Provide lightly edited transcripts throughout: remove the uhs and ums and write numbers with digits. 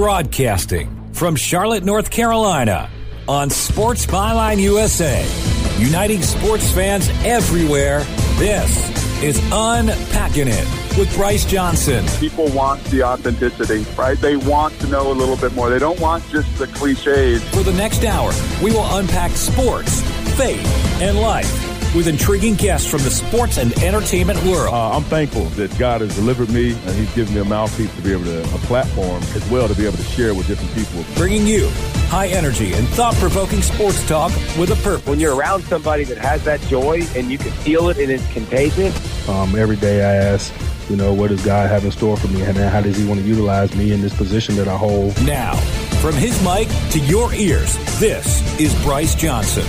Broadcasting from Charlotte, North Carolina, on Sports Byline USA, uniting sports fans everywhere. This is Unpacking It with Bryce Johnson. People want the authenticity, right? They want to know a little bit more. They don't want just the cliches. For the next hour, we will unpack sports, faith, and life with intriguing guests from the sports and entertainment world. I'm thankful that God has delivered me, and he's given me a mouthpiece to be able to, a platform as well to be able to share with different people. Bringing you high energy and thought-provoking sports talk with a purpose. When you're around somebody that has that joy and you can feel it and it's contagious. Every day I ask, what does God have in store for me, and how does he want to utilize me in this position that I hold? Now, from his mic to your ears, this is Bryce Johnson.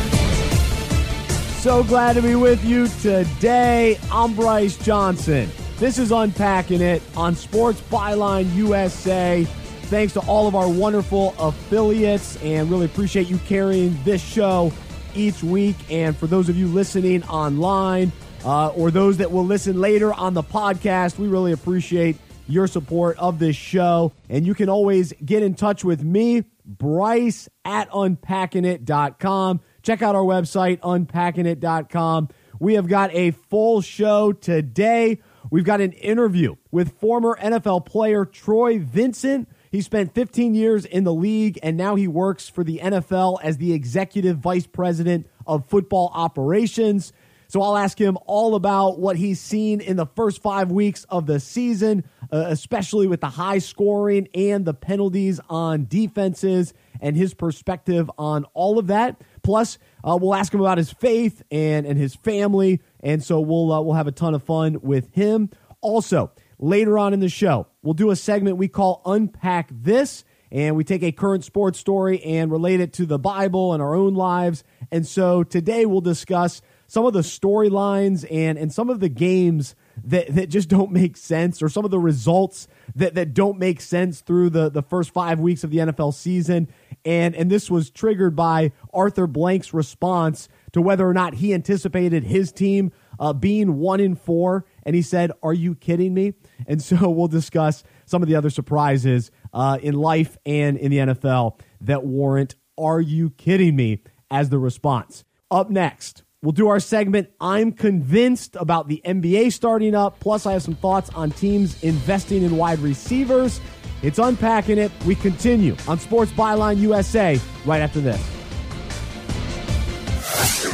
So glad to be with you today. I'm Bryce Johnson. This is Unpacking It on Sports Byline USA. Thanks to all of our wonderful affiliates, and really appreciate you carrying this show each week. And for those of you listening online or those that will listen later on the podcast, we really appreciate your support of this show. And you can always get in touch with me, Bryce, at unpackingit.com. Check out our website, unpackingit.com. We have got a full show today. We've got an interview with former NFL player Troy Vincent. He spent 15 years in the league, and now he works for the NFL as the executive vice president of football operations. So I'll ask him all about what he's seen in the first 5 weeks of the season, especially with the high scoring and the penalties on defenses, and his perspective on all of that. Plus, we'll ask him about his faith and his family, and so we'll have a ton of fun with him. Also, later on in the show, we'll do a segment we call Unpack This, and we take a current sports story and relate it to the Bible and our own lives. And so today we'll discuss some of the storylines and some of the games that just don't make sense, or some of the results that don't make sense through the first 5 weeks of the NFL season. And this was triggered by Arthur Blank's response to whether or not he anticipated his team being 1-4. And he said, "Are you kidding me?" And so we'll discuss some of the other surprises in life and in the NFL that warrant "Are you kidding me?" as the response. Up next, we'll do our segment, I'm Convinced, about the NBA starting up. Plus, I have some thoughts on teams investing in wide receivers. It's Unpacking It. We continue on Sports Byline USA right after this.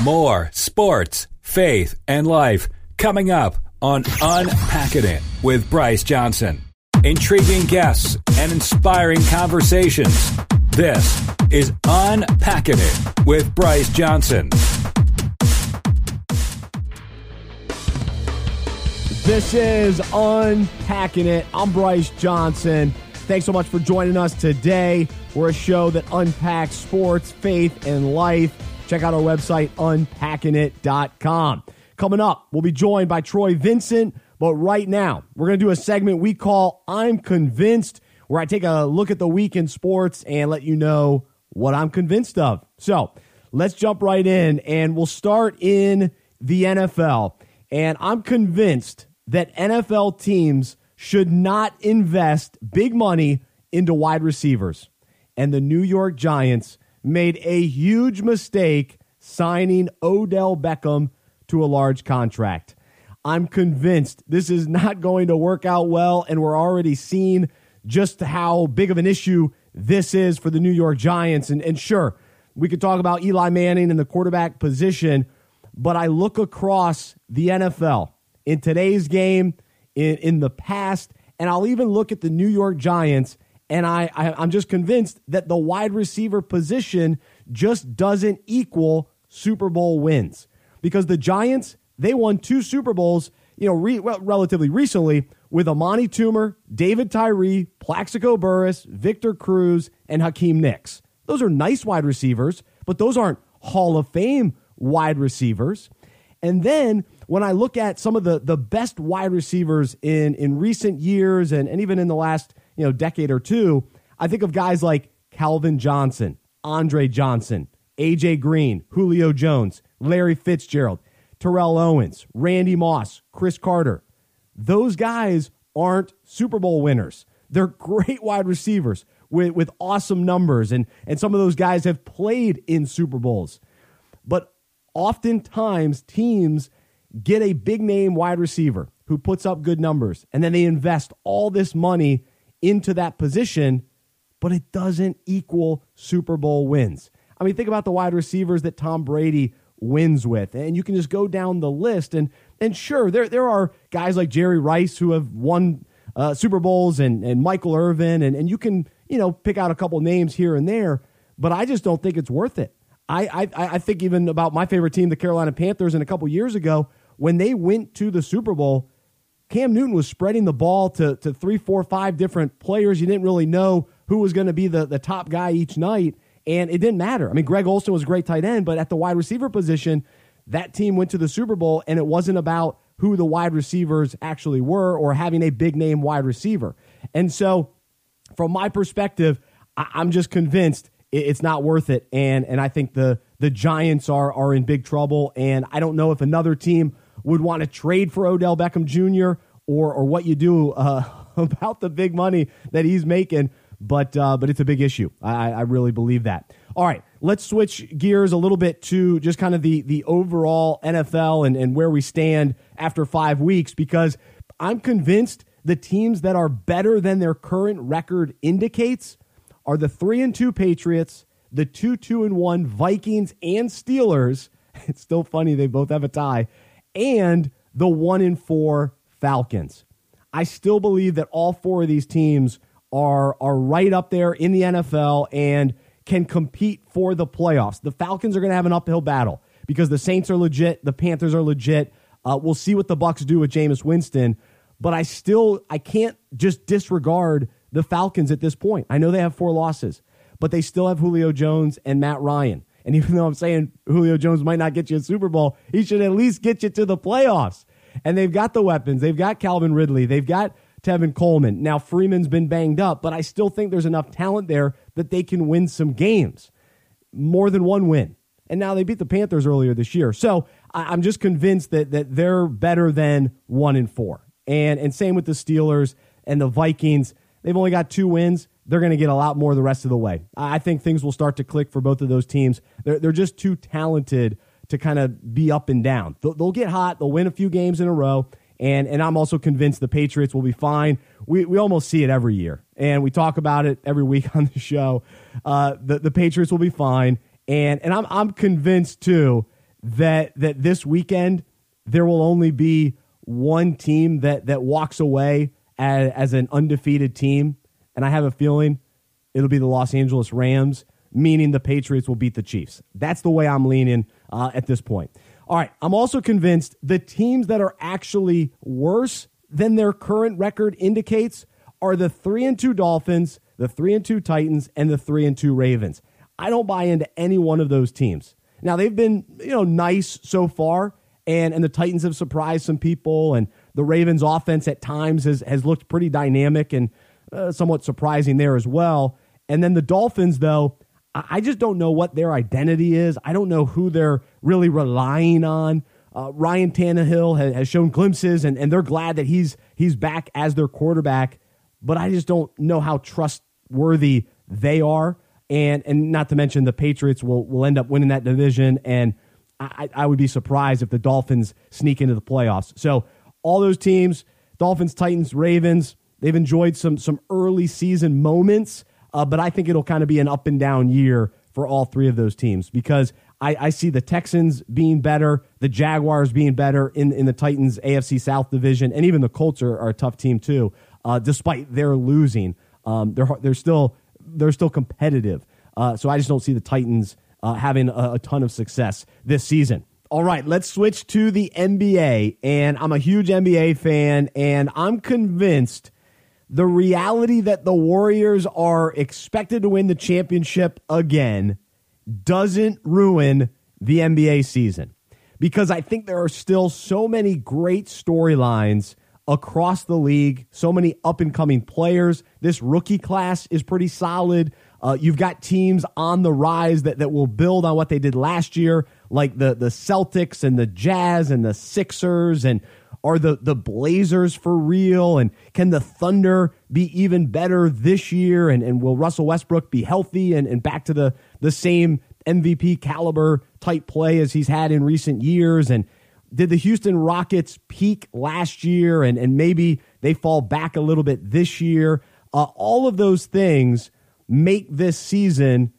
More sports, faith, and life coming up on Unpacking It with Bryce Johnson. Intriguing guests and inspiring conversations. This is Unpacking It with Bryce Johnson. This is Unpacking It. I'm Bryce Johnson. Thanks so much for joining us today. We're a show that unpacks sports, faith, and life. Check out our website, unpackingit.com. Coming up, we'll be joined by Troy Vincent, but right now, we're going to do a segment we call I'm Convinced, where I take a look at the week in sports and let you know what I'm convinced of. So let's jump right in, and we'll start in the NFL. And I'm convinced that NFL teams should not invest big money into wide receivers. And the New York Giants made a huge mistake signing Odell Beckham to a large contract. I'm convinced this is not going to work out well, and we're already seeing just how big of an issue this is for the New York Giants. And sure, we could talk about Eli Manning and the quarterback position, but I look across the NFL in today's game, in the past, and I'll even look at the New York Giants, and I'm just convinced that the wide receiver position just doesn't equal Super Bowl wins. Because the Giants, they won 2 Super Bowls, relatively recently, with Amani Toomer, David Tyree, Plaxico Burris, Victor Cruz, and Hakeem Nix. Those are nice wide receivers, but those aren't Hall of Fame wide receivers. And then when I look at some of the best wide receivers in recent years and even in the last decade or two, I think of guys like Calvin Johnson, Andre Johnson, A.J. Green, Julio Jones, Larry Fitzgerald, Terrell Owens, Randy Moss, Chris Carter. Those guys aren't Super Bowl winners. They're great wide receivers with awesome numbers, and some of those guys have played in Super Bowls. But oftentimes teams get a big-name wide receiver who puts up good numbers, and then they invest all this money into that position, but it doesn't equal Super Bowl wins. I mean, think about the wide receivers that Tom Brady wins with, and you can just go down the list, and sure, there are guys like Jerry Rice who have won Super Bowls, and Michael Irvin, and you can, you know, pick out a couple names here and there, but I just don't think it's worth it. I think even about my favorite team, the Carolina Panthers, and a couple years ago, when they went to the Super Bowl, Cam Newton was spreading the ball to 3, 4, 5 different players. You didn't really know who was going to be the top guy each night, and it didn't matter. I mean, Greg Olsen was a great tight end, but at the wide receiver position, that team went to the Super Bowl, and it wasn't about who the wide receivers actually were or having a big-name wide receiver. And so from my perspective, I'm just convinced it's not worth it, and I think the Giants are in big trouble, and I don't know if another team would want to trade for Odell Beckham Jr. or what you do about the big money that he's making, but it's a big issue. I really believe that. All right, let's switch gears a little bit to just kind of the overall NFL and where we stand after 5 weeks, because I'm convinced the teams that are better than their current record indicates are the 3-2 Patriots, the 2-2-1 Vikings and Steelers. It's still funny they both have a tie, and the 1-4 Falcons. I still believe that all four of these teams are right up there in the NFL and can compete for the playoffs. The Falcons are going to have an uphill battle because the Saints are legit, the Panthers are legit. We'll see what the Bucs do with Jameis Winston, but I can't just disregard the Falcons at this point. I know they have 4 losses, but they still have Julio Jones and Matt Ryan. And even though I'm saying Julio Jones might not get you a Super Bowl, he should at least get you to the playoffs. And they've got the weapons. They've got Calvin Ridley. They've got Tevin Coleman. Now, Freeman's been banged up, but I still think there's enough talent there that they can win some games, more than one win. And now they beat the Panthers earlier this year. So I'm just convinced that they're better than 1-4. And same with the Steelers and the Vikings. They've only got 2 wins. They're going to get a lot more the rest of the way. I think things will start to click for both of those teams. They're just too talented to kind of be up and down. They'll get hot. They'll win a few games in a row. And I'm also convinced the Patriots will be fine. We almost see it every year. And we talk about it every week on the show. The Patriots will be fine. And I'm convinced, too, that this weekend there will only be one team that walks away as an undefeated team, and I have a feeling it'll be the Los Angeles Rams, meaning the Patriots will beat the Chiefs. That's the way I'm leaning at this point. All right, I'm also convinced the teams that are actually worse than their current record indicates are the 3-2 Dolphins, the 3-2 Titans, and the 3-2 Ravens. I don't buy into any one of those teams. Now, they've been, nice so far, and the Titans have surprised some people, and the Ravens' offense at times has looked pretty dynamic and somewhat surprising there as well. And then the Dolphins, though, I just don't know what their identity is. I don't know who they're really relying on. Ryan Tannehill has shown glimpses, and they're glad that he's back as their quarterback. But I just don't know how trustworthy they are. And not to mention the Patriots will end up winning that division, and I would be surprised if the Dolphins sneak into the playoffs. So all those teams, Dolphins, Titans, Ravens, they've enjoyed some early season moments, but I think it'll kind of be an up and down year for all three of those teams, because I see the Texans being better, the Jaguars being better in the Titans AFC South division, and even the Colts are a tough team too, despite their losing. They're still competitive, so I just don't see the Titans having a ton of success this season. All right, let's switch to the NBA, and I'm a huge NBA fan, and I'm convinced the reality that the Warriors are expected to win the championship again doesn't ruin the NBA season, because I think there are still so many great storylines across the league, so many up-and-coming players. This rookie class is pretty solid. You've got teams on the rise that will build on what they did last year, like the Celtics and the Jazz and the Sixers and Are the Blazers for real? And can the Thunder be even better this year? And will Russell Westbrook be healthy and back to the same MVP caliber type play as he's had in recent years? And did the Houston Rockets peak last year and maybe they fall back a little bit this year? All of those things make this season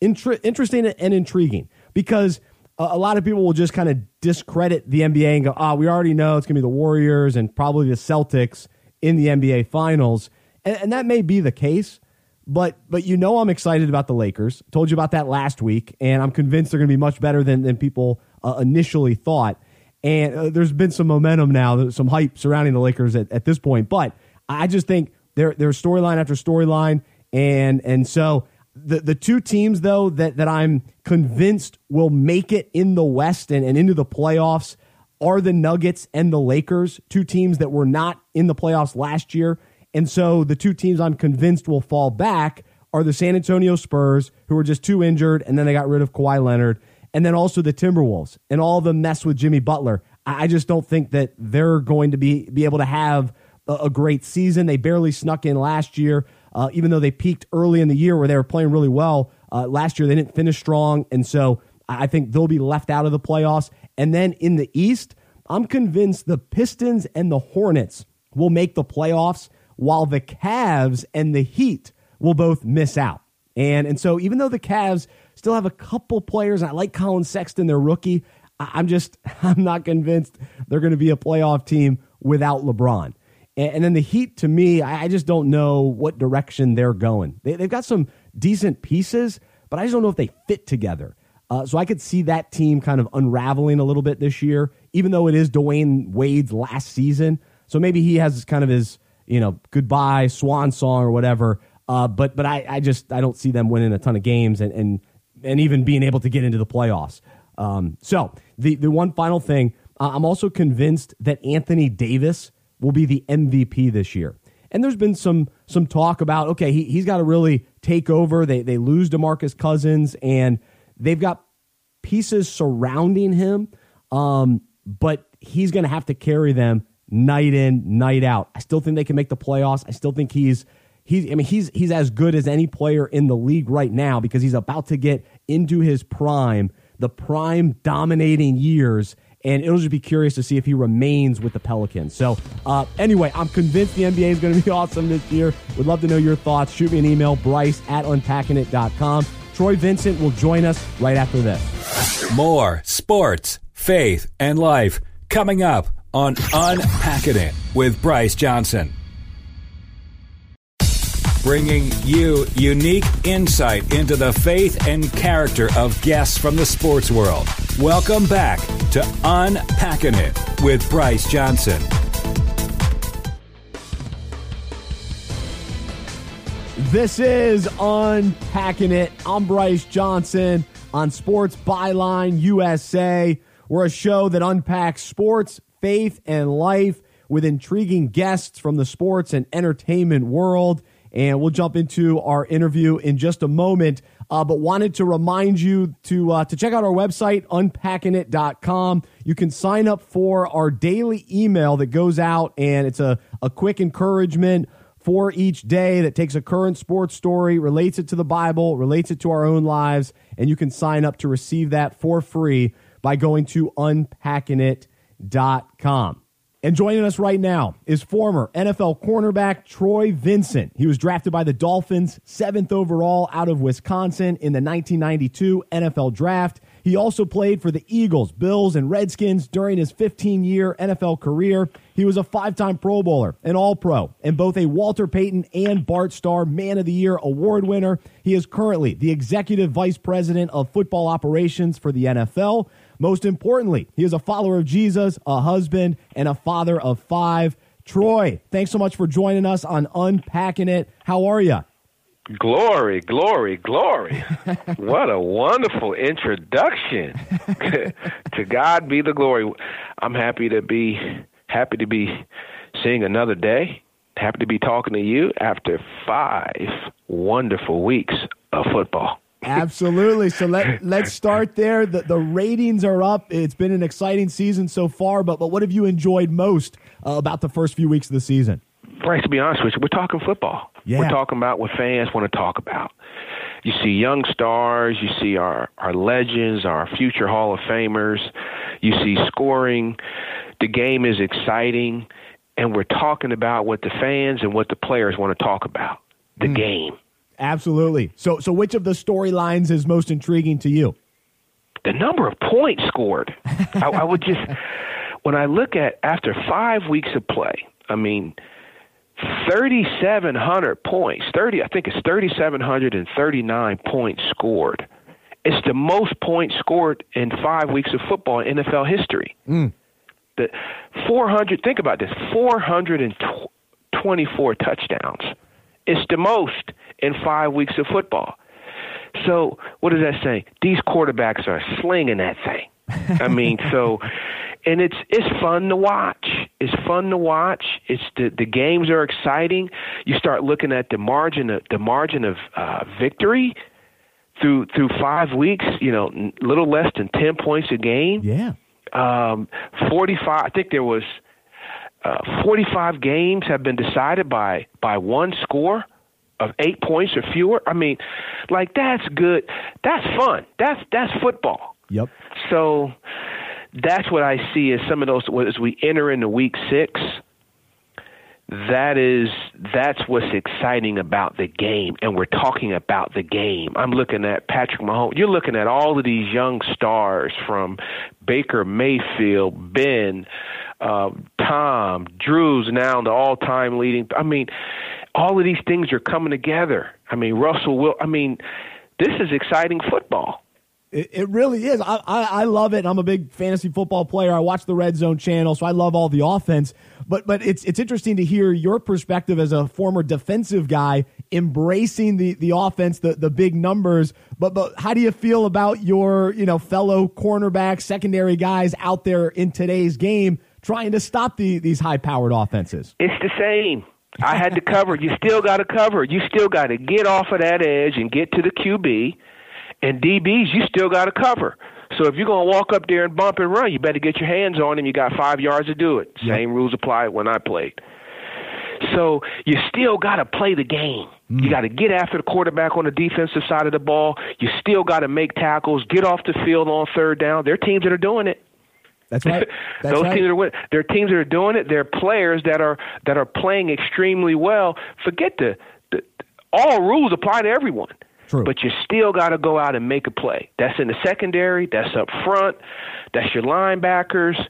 interesting and intriguing, because a lot of people will just kind of discredit the NBA and go, we already know it's going to be the Warriors and probably the Celtics in the NBA Finals. And that may be the case, but I'm excited about the Lakers. Told you about that last week, and I'm convinced they're going to be much better than people initially thought. And there's been some momentum now, some hype surrounding the Lakers at this point. But I just think there's storyline after storyline, and so... The two teams, though, that I'm convinced will make it in the West and into the playoffs are the Nuggets and the Lakers, two teams that were not in the playoffs last year. And so the two teams I'm convinced will fall back are the San Antonio Spurs, who were just too injured, and then they got rid of Kawhi Leonard, and then also the Timberwolves and all the mess with Jimmy Butler. I just don't think that they're going to be able to have a great season. They barely snuck in last year. Even though they peaked early in the year where they were playing really well, last year they didn't finish strong, and so I think they'll be left out of the playoffs. And then in the East, I'm convinced the Pistons and the Hornets will make the playoffs, while the Cavs and the Heat will both miss out. And so even though the Cavs still have a couple players, and I like Colin Sexton, their rookie, I'm not convinced they're going to be a playoff team without LeBron. And then the Heat, to me, I just don't know what direction they're going. They've got some decent pieces, but I just don't know if they fit together. So I could see that team kind of unraveling a little bit this year, even though it is Dwayne Wade's last season. So maybe he has kind of his, goodbye swan song or whatever. But I don't see them winning a ton of games and even being able to get into the playoffs. So the one final thing, I'm also convinced that Anthony Davis will be the MVP this year. And there's been some talk about, okay, he's got to really take over. They lose DeMarcus Cousins, and they've got pieces surrounding him, but he's going to have to carry them night in, night out. I still think they can make the playoffs. I still think he's as good as any player in the league right now, because he's about to get into his prime, the prime dominating years. And it'll just be curious to see if he remains with the Pelicans. So anyway, I'm convinced the NBA is going to be awesome this year. Would love to know your thoughts. Shoot me an email, bryce@unpackingit.com. Troy Vincent will join us right after this. More sports, faith, and life coming up on Unpacking It with Bryce Johnson. Bringing you unique insight into the faith and character of guests from the sports world. Welcome back to Unpacking It with Bryce Johnson. This is Unpacking It. I'm Bryce Johnson on Sports Byline USA. We're a show that unpacks sports, faith, and life with intriguing guests from the sports and entertainment world. And we'll jump into our interview in just a moment. But wanted to remind you to check out our website, unpackingit.com. You can sign up for our daily email that goes out, and it's a quick encouragement for each day that takes a current sports story, relates it to the Bible, relates it to our own lives, and you can sign up to receive that for free by going to unpackingit.com. And joining us right now is former NFL cornerback Troy Vincent. He was drafted by the Dolphins, 7th overall out of Wisconsin in the 1992 NFL Draft. He also played for the Eagles, Bills, and Redskins during his 15-year NFL career. He was a five-time Pro Bowler, an All-Pro, and both a Walter Payton and Bart Starr Man of the Year award winner. He is currently the Executive Vice President of Football Operations for the NFL. Most importantly, he is a follower of Jesus, a husband, and a father of five. Troy, thanks so much for joining us on Unpacking It. How are you? Glory, glory, glory. What a wonderful introduction. To God be the glory. I'm happy to be seeing another day. Happy to be talking to you after 5 wonderful weeks of football. Absolutely. So let's start there. The ratings are up. It's been an exciting season so far, but what have you enjoyed most about the first few weeks of the season? Bryce, to be honest with you, we're talking football. Yeah. We're talking about what fans want to talk about. You see young stars. You see our legends, our future Hall of Famers. You see scoring. The game is exciting, and we're talking about what the fans and what the players want to talk about, the game. Absolutely. So which of the storylines is most intriguing to you? The number of points scored. I would just, when I look at after 5 weeks of play, I mean, 3,700 points, 3,739 points scored. It's the most points scored in 5 weeks of football in NFL history. The 400, think about this, 424 touchdowns. It's the most in 5 weeks of football. So what does that say? These quarterbacks are slinging that thing. I mean, so, and it's fun to watch. It's fun to watch. It's the games are exciting. You start looking at the margin of victory through 5 weeks. You know, little less than 10 points a game. Yeah, 45. I think there was 45 games have been decided by one score of 8 points or fewer. I mean, like, that's good. That's fun. That's football. Yep. So that's what I see as some of those, as we enter into week six, that's what's exciting about the game. And we're talking about the game. I'm looking at Patrick Mahomes. You're looking at all of these young stars from Baker Mayfield, Ben, Tom, Drew's now the all-time leading. I mean, all of these things are coming together. I mean, this is exciting football. It really is. I love it. I'm a big fantasy football player. I watch the Red Zone channel, so I love all the offense. But it's interesting to hear your perspective as a former defensive guy embracing the offense, the big numbers. But how do you feel about your fellow cornerback, secondary guys out there in today's game trying to stop these high-powered offenses? It's the same. I had to cover. You still got to cover. You still got to get off of that edge and get to the QB. And DBs, you still got to cover. So if you're going to walk up there and bump and run, you better get your hands on him. You got 5 yards to do it. Yep. Same rules apply when I played. So you still got to play the game. You got to get after the quarterback on the defensive side of the ball. You still got to make tackles, get off the field on third down. There are teams that are doing it. That's right. That's Those right. teams that are winning. There are teams that are doing it. There are players that are playing extremely well. Forget the all rules apply to everyone. True. But you still got to go out and make a play. That's in the secondary. That's up front. That's your linebackers.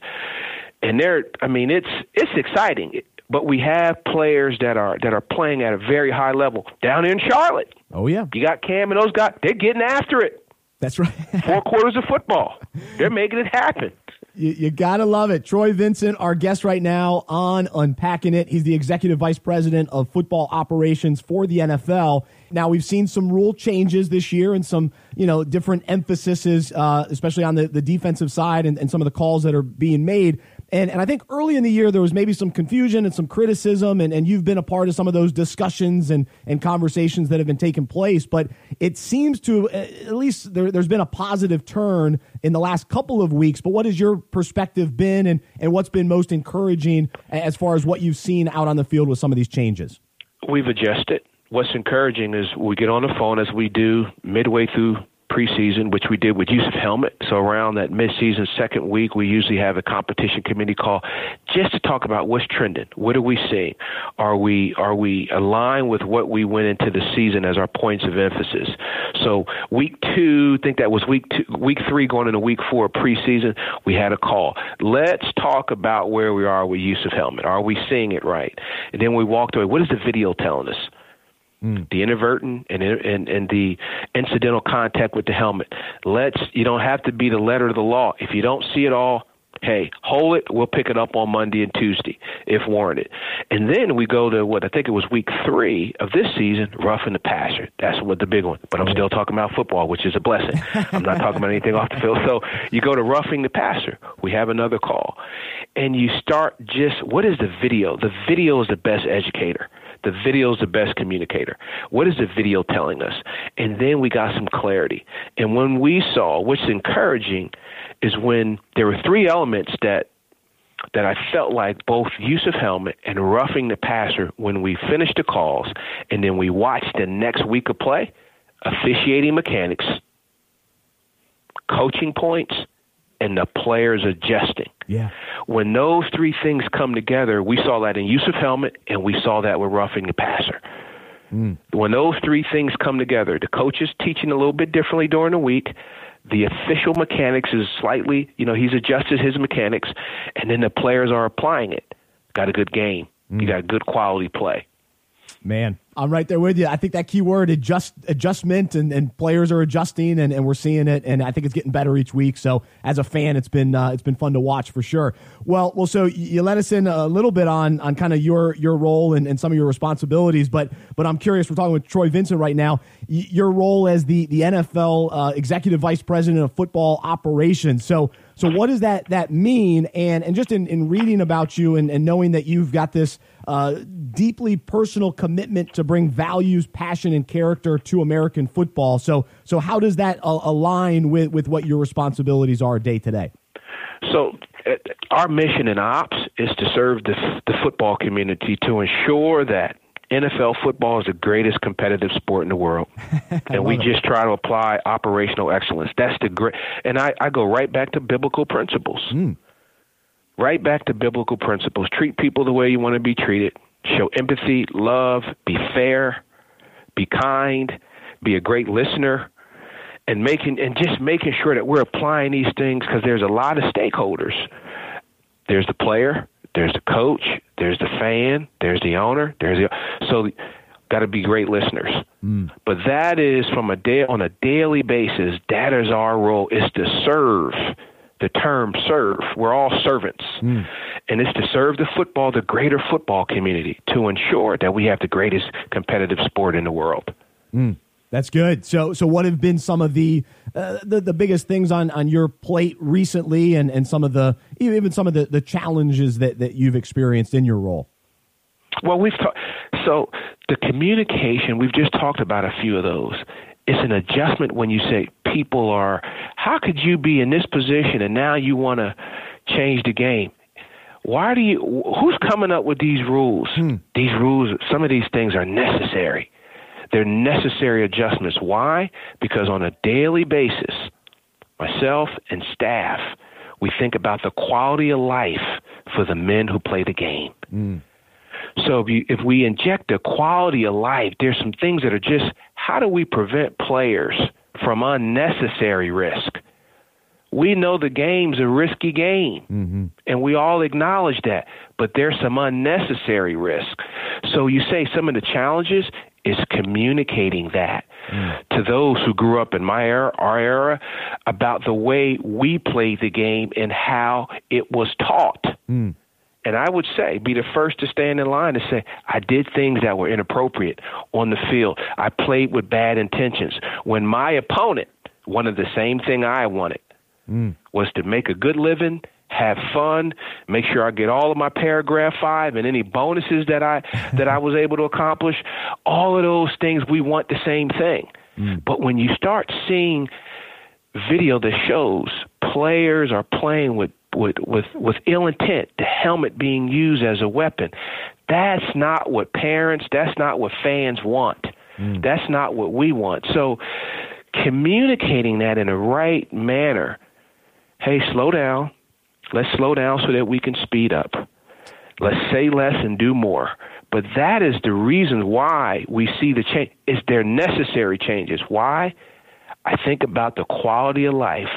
And it's exciting. But we have players that are playing at a very high level down in Charlotte. Oh yeah, you got Cam and those guys. They're getting after it. That's right. 4 quarters of football. They're making it happen. You got to love it. Troy Vincent, our guest right now on Unpacking It. He's the Executive Vice President of Football Operations for the NFL. Now, we've seen some rule changes this year and some, different emphases, especially on the defensive side and some of the calls that are being made. And I think early in the year, there was maybe some confusion and some criticism, and you've been a part of some of those discussions and conversations that have been taking place. But it seems to, at least there's been a positive turn in the last couple of weeks. But what has your perspective been and what's been most encouraging as far as what you've seen out on the field with some of these changes? We've adjusted. What's encouraging is we get on the phone as we do midway through preseason, which we did with Yusuf Helmet. So around that midseason second week, we usually have a competition committee call just to talk about what's trending. What are we seeing? Are we aligned with what we went into the season as our points of emphasis? So week 2, I think that was week 2, week 3 going into week 4 preseason, we had a call. Let's talk about where we are with Yusuf Helmet. Are we seeing it right? And then we walked away. What is the video telling us? The inadvertent and the incidental contact with the helmet. You don't have to be the letter of the law. If you don't see it all, hey, hold it. We'll pick it up on Monday and Tuesday if warranted. And then we go to what I think it was week 3 of this season, roughing the passer. That's what the big one. But I'm still talking about football, which is a blessing. I'm not talking about anything off the field. So you go to roughing the passer. We have another call. And you start what is the video? The video is the best educator. the video's the best communicator. What is the video telling us? And then we got some clarity. And when we saw, what's encouraging is when there were three elements that I felt like both use of helmet and roughing the passer when we finished the calls, and then we watched the next week of play, officiating mechanics, coaching points, and the players adjusting. Yeah. When those three things come together, we saw that in use of helmet, and we saw that with roughing the passer. Mm. When those three things come together, the coaches teaching a little bit differently during the week, the official mechanics is slightly, he's adjusted his mechanics, and then the players are applying it. Got a good game. Mm. You got good quality play. Man, I'm right there with you. I think that key word, adjustment, and players are adjusting, and we're seeing it, and I think it's getting better each week. So as a fan, it's been fun to watch for sure. Well, so you let us in a little bit on kind of your role and some of your responsibilities, but I'm curious. We're talking with Troy Vincent right now. Your role as the NFL Executive Vice President of Football Operations. So what does that mean? And just in reading about you and knowing that you've got this deeply personal commitment to bring values, passion, and character to American football. So how does that align with what your responsibilities are day to day? So our mission in ops is to serve the football community to ensure that NFL football is the greatest competitive sport in the world, and we just try to apply operational excellence. That's the great, and I go right back to biblical principles. Mm. Right back to biblical principles. Treat people the way you want to be treated. Show empathy, love, be fair, be kind, be a great listener, and just making sure that we're applying these things, because there's a lot of stakeholders. There's the player. There's the coach, there's the fan, there's the owner, so got to be great listeners. Mm. But that is on a daily basis. That is our role, is to serve. The term serve, we're all servants. Mm. And it's to serve the greater football community, to ensure that we have the greatest competitive sport in the world. Mm. That's good. So what have been some of the biggest things on your plate recently, and some of the challenges that you've experienced in your role? Well, so the communication, we've just talked about a few of those. It's an adjustment when you say people are, how could you be in this position and now you want to change the game? Who's coming up with these rules? Hmm. These rules, some of these things are necessary. They're necessary adjustments. Why? Because on a daily basis, myself and staff, we think about the quality of life for the men who play the game. Mm. So if we inject the quality of life, there's some things that are just, how do we prevent players from unnecessary risk? We know the game's a risky game, mm-hmm. and we all acknowledge that, but there's some unnecessary risk. So you say some of the challenges is communicating that to those who grew up in our era, about the way we played the game and how it was taught. Mm. And I would say, be the first to stand in line and say, I did things that were inappropriate on the field. I played with bad intentions. When my opponent wanted the same thing I wanted, was to make a good living, have fun, make sure I get all of my paragraph 5 and any bonuses that I was able to accomplish. All of those things, we want the same thing. Mm. But when you start seeing video that shows players are playing with ill intent, the helmet being used as a weapon, that's not what parents, that's not what fans want. Mm. That's not what we want. So communicating that in the right manner, hey, slow down. Let's slow down so that we can speed up. Let's say less and do more. But that is the reason why we see the change. Is there necessary changes? Why? I think about the quality of life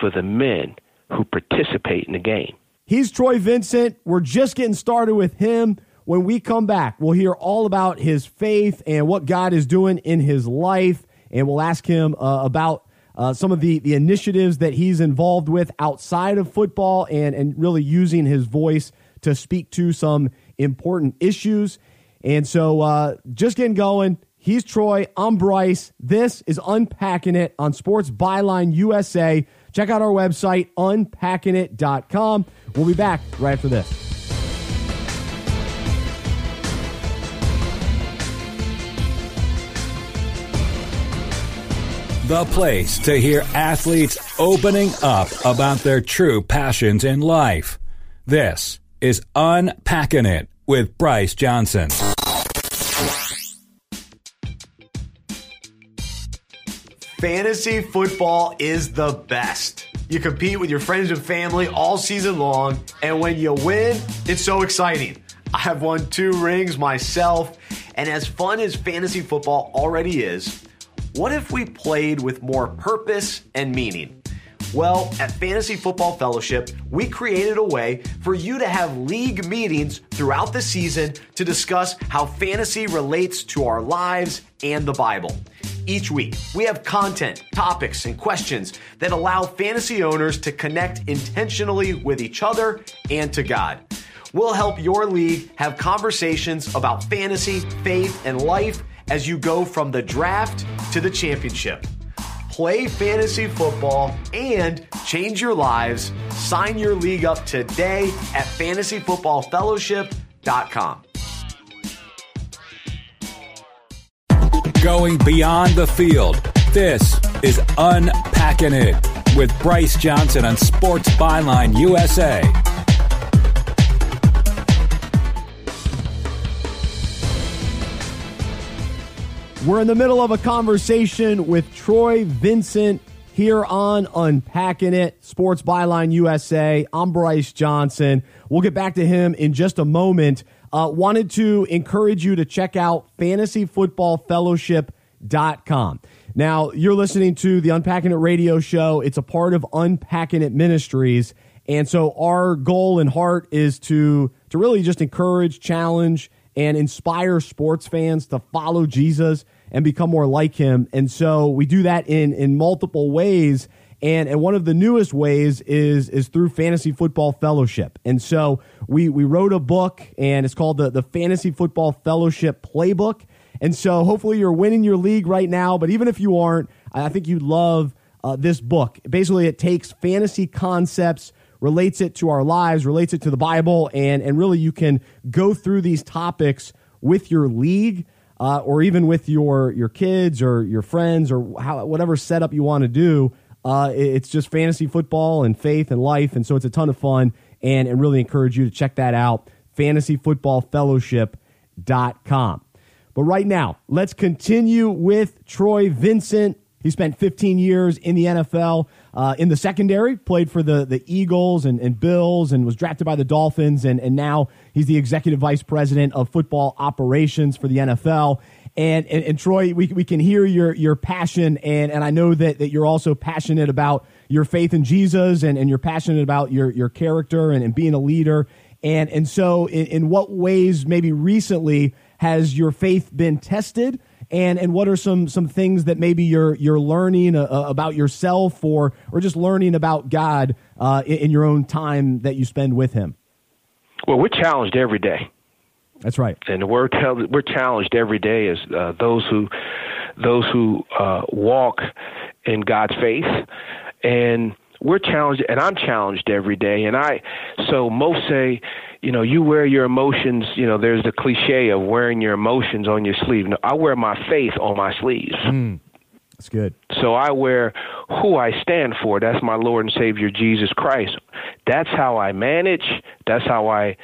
for the men who participate in the game. He's Troy Vincent. We're just getting started with him. When we come back, we'll hear all about his faith and what God is doing in his life. And we'll ask him about some of the initiatives that he's involved with outside of football, and really using his voice to speak to some important issues. And so just getting going. He's Troy. I'm Bryce. This is Unpacking It on Sports Byline USA. Check out our website, unpackingit.com. We'll be back right after this. the place to hear athletes opening up about their true passions in life. This is Unpacking It with Bryce Johnson. Fantasy football is the best. You compete with your friends and family all season long, and when you win, it's so exciting. I've won 2 rings myself, and as fun as fantasy football already is, what if we played with more purpose and meaning? Well, at Fantasy Football Fellowship, we created a way for you to have league meetings throughout the season to discuss how fantasy relates to our lives and the Bible. Each week, we have content, topics, and questions that allow fantasy owners to connect intentionally with each other and to God. We'll help your league have conversations about fantasy, faith, and life as you go from the draft to the championship. Play fantasy football and change your lives. Sign your league up today at fantasyfootballfellowship.com. Going beyond the field, this is Unpacking It with Bryce Johnson on Sports Byline USA. We're in the middle of a conversation with Troy Vincent here on Unpacking It, Sports Byline USA. I'm Bryce Johnson. We'll get back to him in just a moment. Wanted to encourage you to check out fantasyfootballfellowship.com. Now, you're listening to the Unpacking It radio show. It's a part of Unpacking It Ministries. And so our goal and heart is to really just encourage, challenge, and inspire sports fans to follow Jesus and become more like him. And so we do that in multiple ways. And one of the newest ways is through Fantasy Football Fellowship. And so we wrote a book, and it's called the Fantasy Football Fellowship Playbook. And so hopefully you're winning your league right now, but even if you aren't, I think you'd love this book. Basically, it takes fantasy concepts, relates it to our lives, relates it to the Bible, and really you can go through these topics with your league or even with your kids or your friends or whatever setup you want to do. It's just fantasy football and faith and life, and so it's a ton of fun, and really encourage you to check that out, fantasyfootballfellowship.com. But right now, let's continue with Troy Vincent. He spent 15 years in the NFL in the secondary, played for the Eagles and Bills, and was drafted by the Dolphins, and now he's the executive vice president of football operations for the NFL. And Troy, we can hear your passion, and I know that you're also passionate about your faith in Jesus, and you're passionate about your character and being a leader. And so in what ways maybe recently has your faith been tested, and what are some things that maybe you're learning about yourself or just learning about God in your own time that you spend with him? Well, we're challenged every day. That's right. And the word tells we're challenged every day as those who walk in God's faith, and we're challenged, and I'm challenged every day. And so most say, you know, you wear your emotions. You know, there's the cliche of wearing your emotions on your sleeve. No, I wear my faith on my sleeves. Mm. That's good. So I wear who I stand for. That's my Lord and Savior, Jesus Christ. That's how I manage. That's how I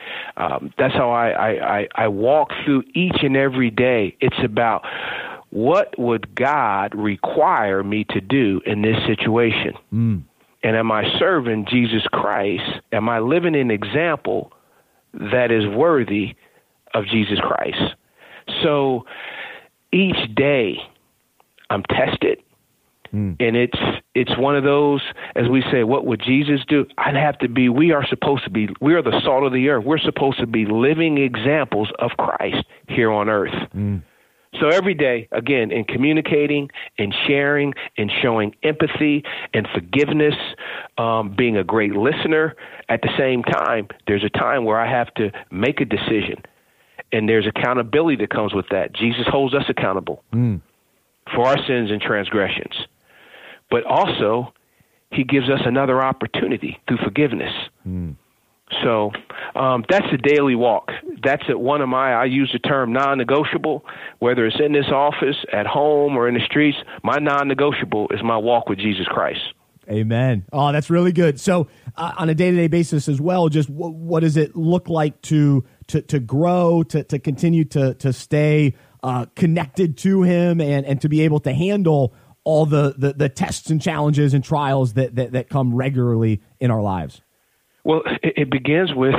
walk through each and every day. It's about what would God require me to do in this situation? Mm. And am I serving Jesus Christ? Am I living an example that is worthy of Jesus Christ? So each day, I'm tested. Mm. And it's one of those, as we say, what would Jesus do? We are the salt of the earth. We're supposed to be living examples of Christ here on earth. Mm. So every day, again, in communicating, in sharing, in showing empathy and forgiveness, being a great listener, at the same time, there's a time where I have to make a decision. And there's accountability that comes with that. Jesus holds us accountable. Mm. For our sins and transgressions. But also, he gives us another opportunity through forgiveness. Mm. So that's a daily walk. That's at one of my, I use the term non-negotiable, whether it's in this office, at home, or in the streets. My non-negotiable is my walk with Jesus Christ. Amen. Oh, that's really good. So on a day-to-day basis as well, just what does it look like to grow, to continue to stay connected to him and to be able to handle all the tests and challenges and trials that come regularly in our lives? Well, it begins with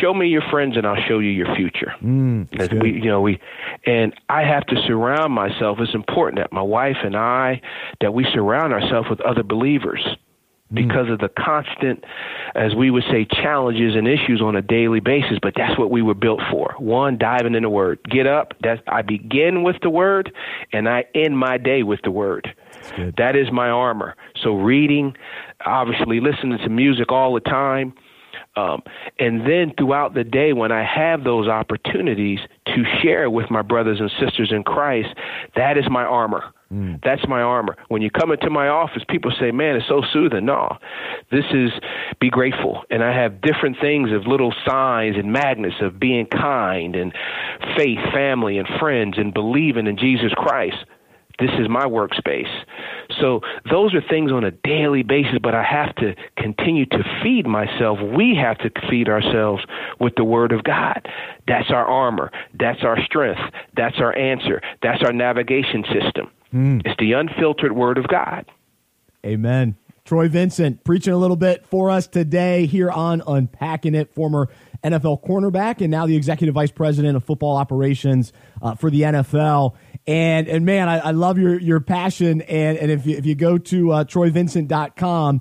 show me your friends and I'll show you your future. And I have to surround myself. It's important that my wife and I, that we surround ourselves with other believers because of the constant, as we would say, challenges and issues on a daily basis. But that's what we were built for. One, diving in the Word. Get up. I begin with the Word and I end my day with the Word. That is my armor. So reading, obviously listening to music all the time. And then throughout the day when I have those opportunities to share with my brothers and sisters in Christ, that is my armor. That's my armor. When you come into my office, people say, man, it's so soothing. No, this is be grateful. And I have different things of little signs and magnets of being kind and faith, family, and friends and believing in Jesus Christ. This is my workspace. So those are things on a daily basis, but I have to continue to feed myself. We have to feed ourselves with the Word of God. That's our armor. That's our strength. That's our answer. That's our navigation system. It's the unfiltered Word of God. Amen. Troy Vincent, preaching a little bit for us today here on Unpacking It, former NFL cornerback and now the Executive Vice President of Football Operations for the NFL. And man, I love your passion. And if you go to troyvincent.com,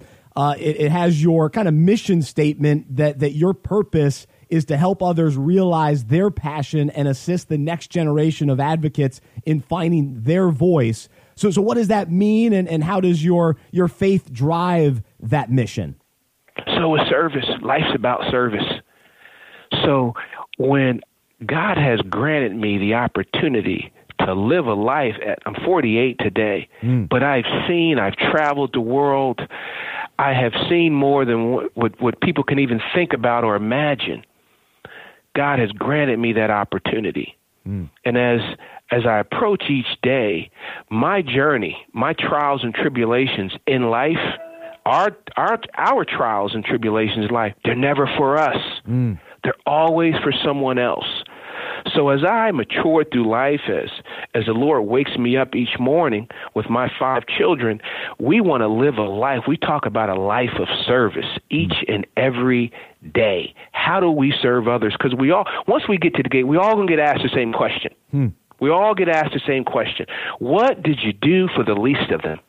it has your kind of mission statement that your purpose is to help others realize their passion and assist the next generation of advocates in finding their voice. So what does that mean, and how does your faith drive that mission? So it's service. Life's about service. So when God has granted me the opportunity to live a life I'm 48 today, but I've traveled the world. I have seen more than what people can even think about or imagine. God has granted me that opportunity. And as I approach each day, my journey, my trials and tribulations in life, our trials and tribulations in life, they're never for us. They're always for someone else. So as I mature through life, as the Lord wakes me up each morning with my 5 children, we want to live a life. We talk about a life of service each and every day. How do we serve others? Because we all, once we get to the gate, we all going to get asked the same question. We all get asked the same question. What did you do for the least of them?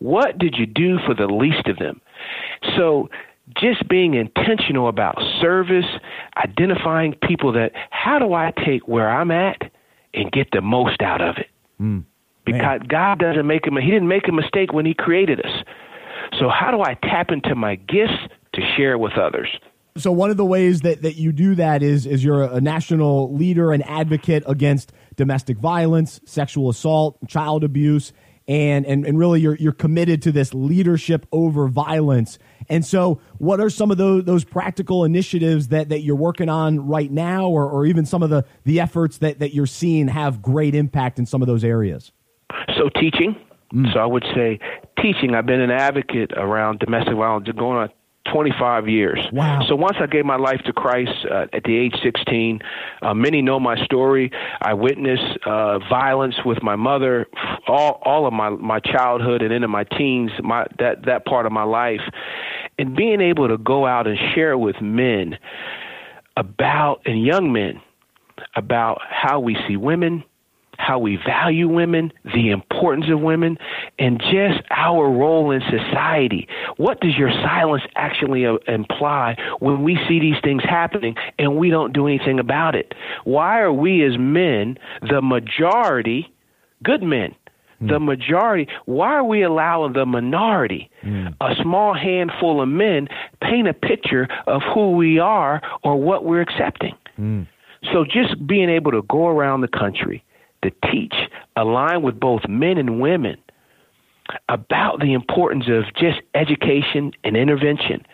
What did you do for the least of them? So just being intentional about service, identifying people that, how do I take where I'm at and get the most out of it? Because God doesn't make he didn't make a mistake when he created us. So how do I tap into my gifts to share with others? So one of the ways that you do that is you're a national leader and advocate against domestic violence, sexual assault, child abuse, and really you're committed to this leadership over violence. And so what are some of those practical initiatives that you're working on right now, or even some of the efforts that you're seeing have great impact in some of those areas? So teaching. So I would say teaching. I've been an advocate around domestic violence going on 25 years. Wow. So once I gave my life to Christ at the age 16, many know my story. I witnessed violence with my mother, all of my childhood and into my teens, that part of my life. And being able to go out and share with men and young men about how we see women, how we value women, the importance of women, and just our role in society. What does your silence actually imply when we see these things happening and we don't do anything about it? Why are we as men, the majority, good men, the majority, why are we allowing the minority, a small handful of men, paint a picture of who we are or what we're accepting? So just being able to go around the country to teach, align with both men and women about the importance of just education and intervention,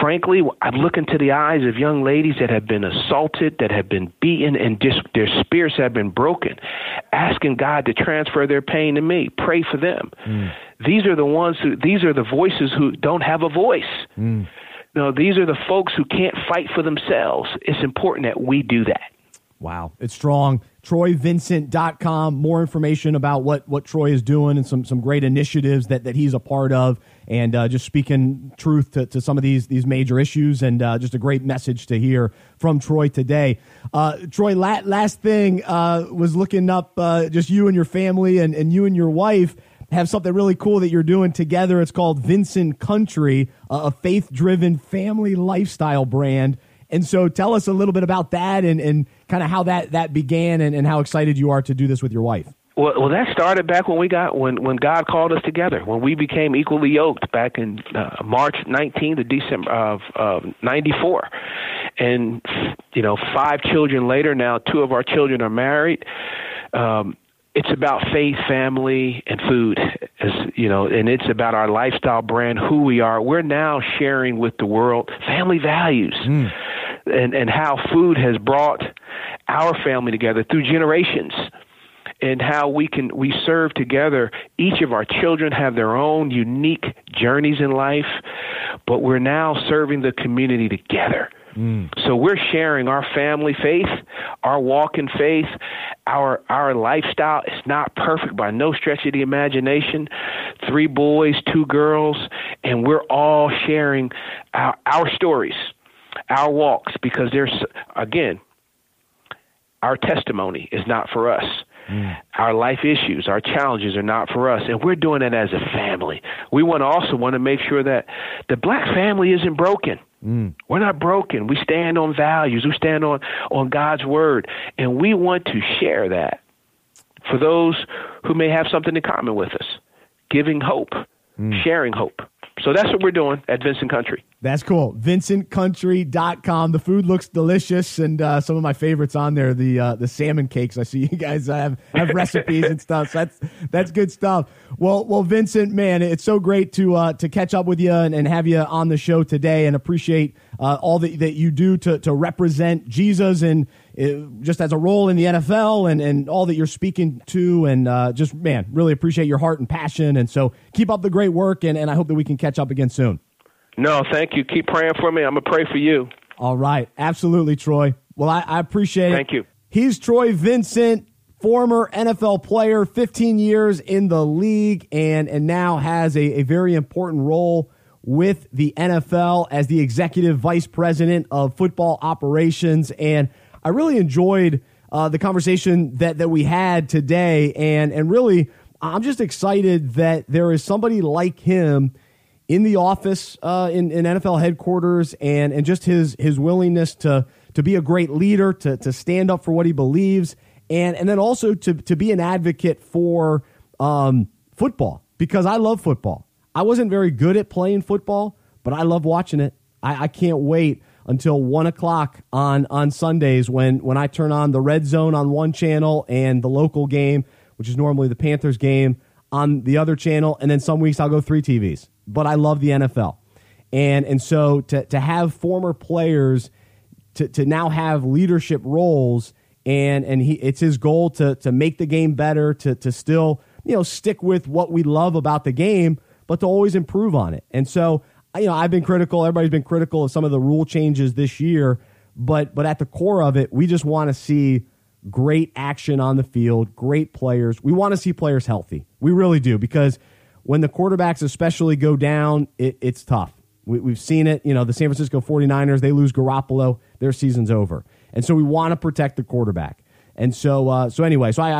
frankly, I look into the eyes of young ladies that have been assaulted, that have been beaten, and their spirits have been broken, asking God to transfer their pain to me. Pray for them. Mm. These are the voices who don't have a voice. Mm. No, these are the folks who can't fight for themselves. It's important that we do that. Wow. It's strong. troyvincent.com. More information about what Troy is doing and some great initiatives that he's a part of, and just speaking truth to some of these major issues, and just a great message to hear from Troy today. Troy, last thing, was looking up just you and your family, and you and your wife have something really cool that you're doing together. It's called Vincent Country, a faith-driven family lifestyle brand. And so tell us a little bit about that, and kind of how that began, and how excited you are to do this with your wife. Well, that started back when God called us together, when we became equally yoked back in March 19th of December of 94. And, 5 children later, now 2 of our children are married. It's about faith, family, and food, and it's about our lifestyle brand, who we are. We're now sharing with the world family values, and how food has brought our family together through generations, and how we serve together. Each of our children have their own unique journeys in life, but we're now serving the community together. Mm. So we're sharing our family faith, our walk in faith, our lifestyle. It's not perfect by no stretch of the imagination. 3 boys, 2 girls, and we're all sharing our stories, our walks, because our testimony is not for us. Mm. Our life issues, our challenges are not for us, and we're doing it as a family. We want to make sure that the black family isn't broken. Mm. We're not broken. We stand on values. We stand on God's word, and we want to share that for those who may have something in common with us, giving hope, sharing hope. So that's what we're doing at Vincent Country. That's cool. VincentCountry.com. The food looks delicious, and some of my favorites on there, the salmon cakes. I see you guys have recipes and stuff. So that's good stuff. Well, Vincent, man, it's so great to catch up with you and have you on the show today, and appreciate all that you do to represent Jesus, and just as a role in the NFL, and all that you're speaking to, and just, man, really appreciate your heart and passion. And so keep up the great work, and I hope that we can catch up again soon. No, thank you. Keep praying for me. I'm going to pray for you. All right. Absolutely, Troy. Well, I appreciate it. Thank you. He's Troy Vincent, former NFL player, 15 years in the league, and now has a very important role with the NFL as the executive vice president of football operations. And I really enjoyed the conversation that we had today. And really, I'm just excited that there is somebody like him in the office, in NFL headquarters, and just his willingness to be a great leader, to stand up for what he believes, and then also to be an advocate for football, because I love football. I wasn't very good at playing football, but I love watching it. I can't wait until 1:00 on Sundays when I turn on the Red Zone on one channel and the local game, which is normally the Panthers game, on the other channel, and then some weeks I'll go 3 TVs. But I love the NFL. And so to have former players to now have leadership roles, and it's his goal to make the game better, to still, stick with what we love about the game, but to always improve on it. And so, I've been critical, everybody's been critical of some of the rule changes this year, but at the core of it, we just want to see great action on the field, great players. We want to see players healthy. We really do, because when the quarterbacks especially go down, it's tough. We've seen it. The San Francisco 49ers, they lose Garoppolo, their season's over. And so we want to protect the quarterback. And so I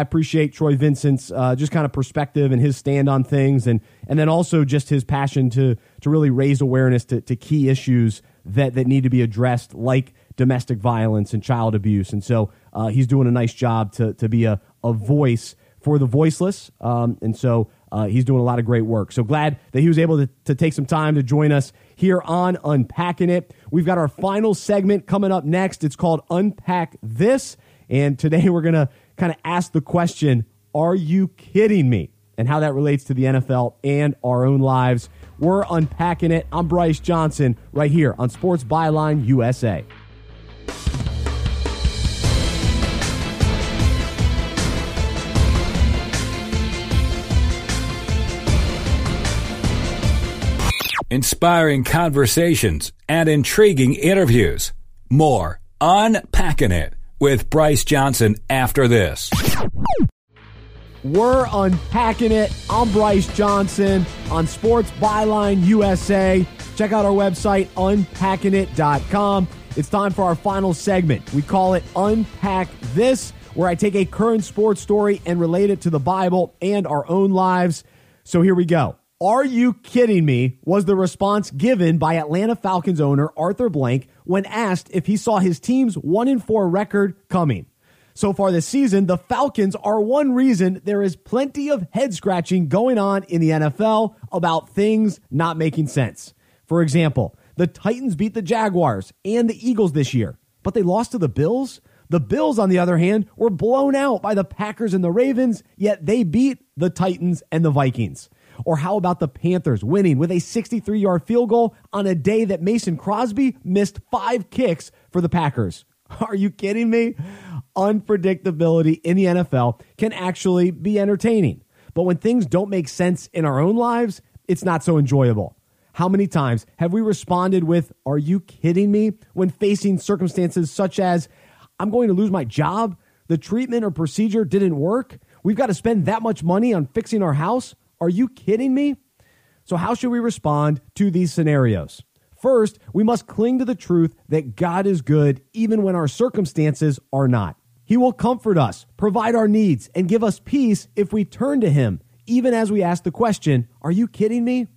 appreciate Troy Vincent's just kind of perspective and his stand on things, and then also just his passion to really raise awareness to key issues that need to be addressed, like domestic violence and child abuse. And so he's doing a nice job to be a voice for the voiceless. And so he's doing a lot of great work. So glad that he was able to take some time to join us here on Unpacking It. We've got our final segment coming up next. It's called Unpack This. And today we're going to kind of ask the question, are you kidding me? and how that relates to the NFL and our own lives. We're Unpacking It. I'm Bryce Johnson right here on Sports Byline USA. Inspiring conversations and intriguing interviews. More Unpacking It with Bryce Johnson after this. We're Unpacking It. I'm Bryce Johnson on Sports Byline USA. Check out our website, unpackingit.com. It's time for our final segment. We call it Unpack This, where I take a current sports story and relate it to the Bible and our own lives. So here we go. Are you kidding me? Was the response given by Atlanta Falcons owner Arthur Blank when asked if he saw his team's 1-4 record coming. So far this season, the Falcons are one reason there is plenty of head-scratching going on in the NFL about things not making sense. For example, the Titans beat the Jaguars and the Eagles this year, but they lost to the Bills? The Bills, on the other hand, were blown out by the Packers and the Ravens, yet they beat the Titans and the Vikings. Or how about the Panthers winning with a 63-yard field goal on a day that Mason Crosby missed 5 kicks for the Packers? Are you kidding me? Unpredictability in the NFL can actually be entertaining. But when things don't make sense in our own lives, it's not so enjoyable. How many times have we responded with, "Are you kidding me?" when facing circumstances such as, "I'm going to lose my job, the treatment or procedure didn't work, we've got to spend that much money on fixing our house. Are you kidding me?" So how should we respond to these scenarios? First, we must cling to the truth that God is good even when our circumstances are not. He will comfort us, provide our needs, and give us peace if we turn to him, even as we ask the question, "Are you kidding me?"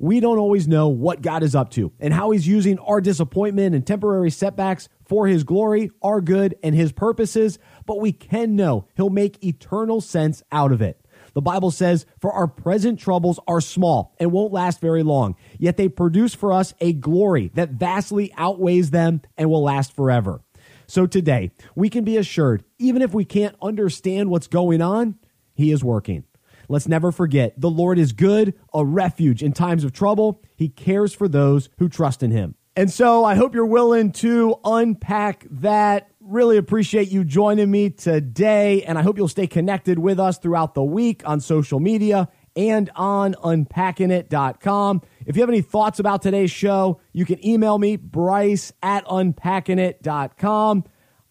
We don't always know what God is up to and how he's using our disappointment and temporary setbacks for his glory, our good, and his purposes, but we can know he'll make eternal sense out of it. The Bible says, "For our present troubles are small and won't last very long, yet they produce for us a glory that vastly outweighs them and will last forever." So today, we can be assured, even if we can't understand what's going on, he is working. Let's never forget, the Lord is good, a refuge in times of trouble. He cares for those who trust in him. And so I hope you're willing to unpack that. Really appreciate you joining me today, and I hope you'll stay connected with us throughout the week on social media and on unpackingit.com. If you have any thoughts about today's show, you can email me, bryce@unpackingit.com.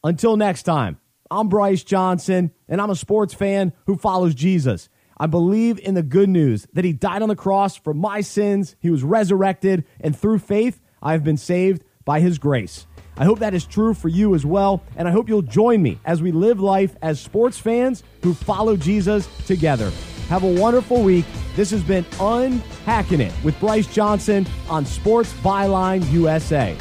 Until next time, I'm Bryce Johnson, and I'm a sports fan who follows Jesus. I believe in the good news that he died on the cross for my sins, he was resurrected, and through faith, I have been saved by his grace. I hope that is true for you as well, and I hope you'll join me as we live life as sports fans who follow Jesus together. Have a wonderful week. This has been Unpacking It with Bryce Johnson on Sports Byline USA.